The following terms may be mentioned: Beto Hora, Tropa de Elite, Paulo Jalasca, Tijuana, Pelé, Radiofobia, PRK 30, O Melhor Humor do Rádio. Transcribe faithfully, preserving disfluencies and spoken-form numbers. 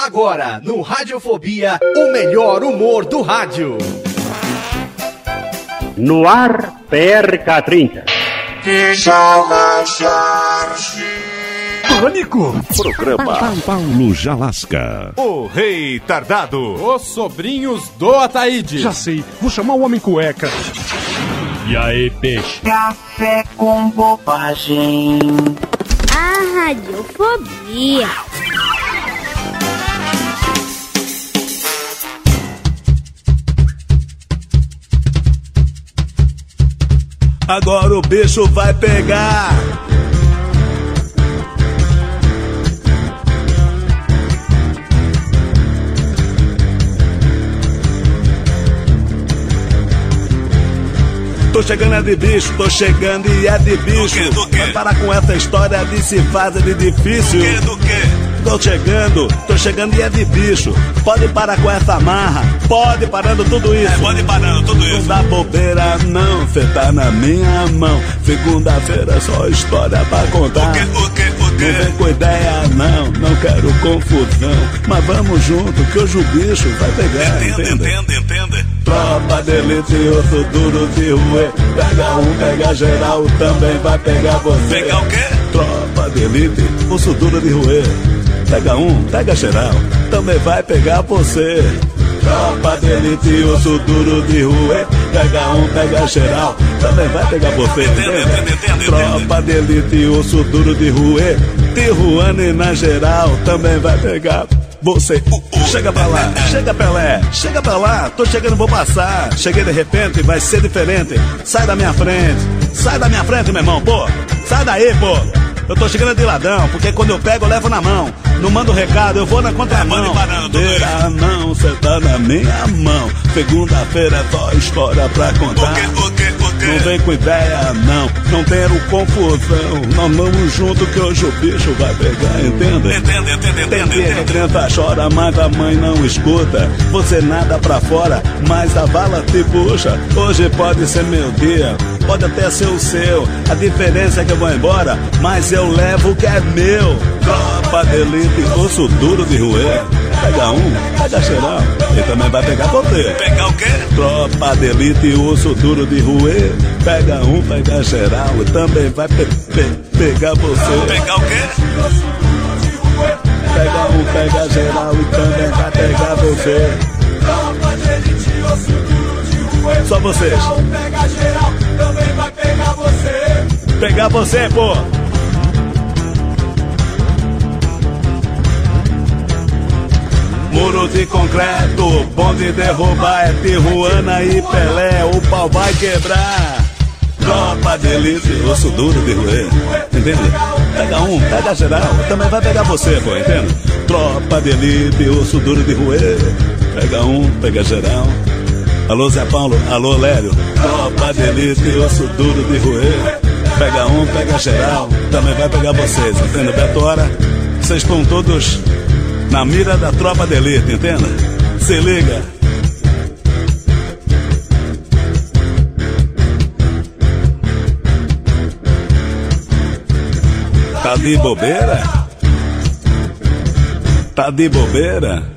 Agora, no Radiofobia, o melhor humor do rádio. No ar, P R K trinta. Pânico. Programa Paulo Jalasca. O Rei Tardado. Os Sobrinhos do Ataíde. Já sei, vou chamar o Homem Cueca. E aí, peixe? Café com bobagem. A Radiofobia. Agora o bicho vai pegar. Tô chegando é de bicho, tô chegando e é de bicho. Do que, do que? Vai parar com essa história de se fazer de difícil. Do que, do que? Tô chegando, tô chegando e é de bicho. Pode parar com essa marra, pode parando tudo isso. É, pode parando tudo isso. Não dá bobeira não, cê tá na minha mão. Segunda-feira só história pra contar. O que, o que, o que? Não vem com ideia não, não quero confusão. Mas vamos junto que hoje o bicho vai pegar. Entenda, entenda, entenda. Tropa de Elite, osso duro de ruê. Pega um, pega geral, também vai pegar você. Pegar o quê? Tropa de Elite, osso duro de ruê. Pega um, pega geral, também vai pegar você. Tropa de Elite, osso duro de ruê. Pega um, pega geral, também vai pegar você. Tropa de Elite, osso duro de ruê. Tijuana e na geral, também vai pegar você. Uh, uh, chega pra lá, chega Pelé, chega pra lá, tô chegando, vou passar. Cheguei de repente, vai ser diferente. Sai da minha frente, sai da minha frente, meu irmão, pô. Sai daí, pô. Eu tô chegando de ladrão, porque quando eu pego eu levo na mão. Não mando recado, eu vou na contramão. Beira não, cê tá na minha mão. Segunda-feira só história pra contar. O que, o que, o que? Não vem com ideia não, não quero confusão. Nós vamos junto que hoje o bicho vai pegar, entende? Entende, entende, entende. Tem que tenta, chora, mas a mãe não escuta. Você nada pra fora, mas a bala te puxa. Hoje pode ser meu dia, pode até ser o seu. A diferença é que eu vou embora, mas eu levo o que é meu. Tropa de Elite, osso duro de roer. Pega um, pega geral, ele também vai pegar você. Pegar o quê? Tropa de Elite, osso duro de roer. Pega um, pega geral, ele também vai pe pe pegar você. Pegar o quê? Pega um, pega geral, ele também vai pegar você. Tropa de Elite, osso duro de roer. Só vocês. Pega um, pega geral, também vai pegar você. Pegar você, pô. Muro de concreto, bonde derrubar, é Tijuana e Pelé, o pau vai quebrar. Tropa de Elite, osso duro de roer, entende? Pega um, pega geral, também vai pegar você, pô, entende? Tropa de Elite, osso duro de roer, pega um, pega geral. Alô Zé Paulo, alô Lélio. Tropa de Elite, osso duro de roer, pega um, pega geral, também vai pegar vocês, entende? Beto Hora, vocês estão todos na mira da Tropa de Elite, entenda? Se liga. Tá de bobeira? Tá de bobeira?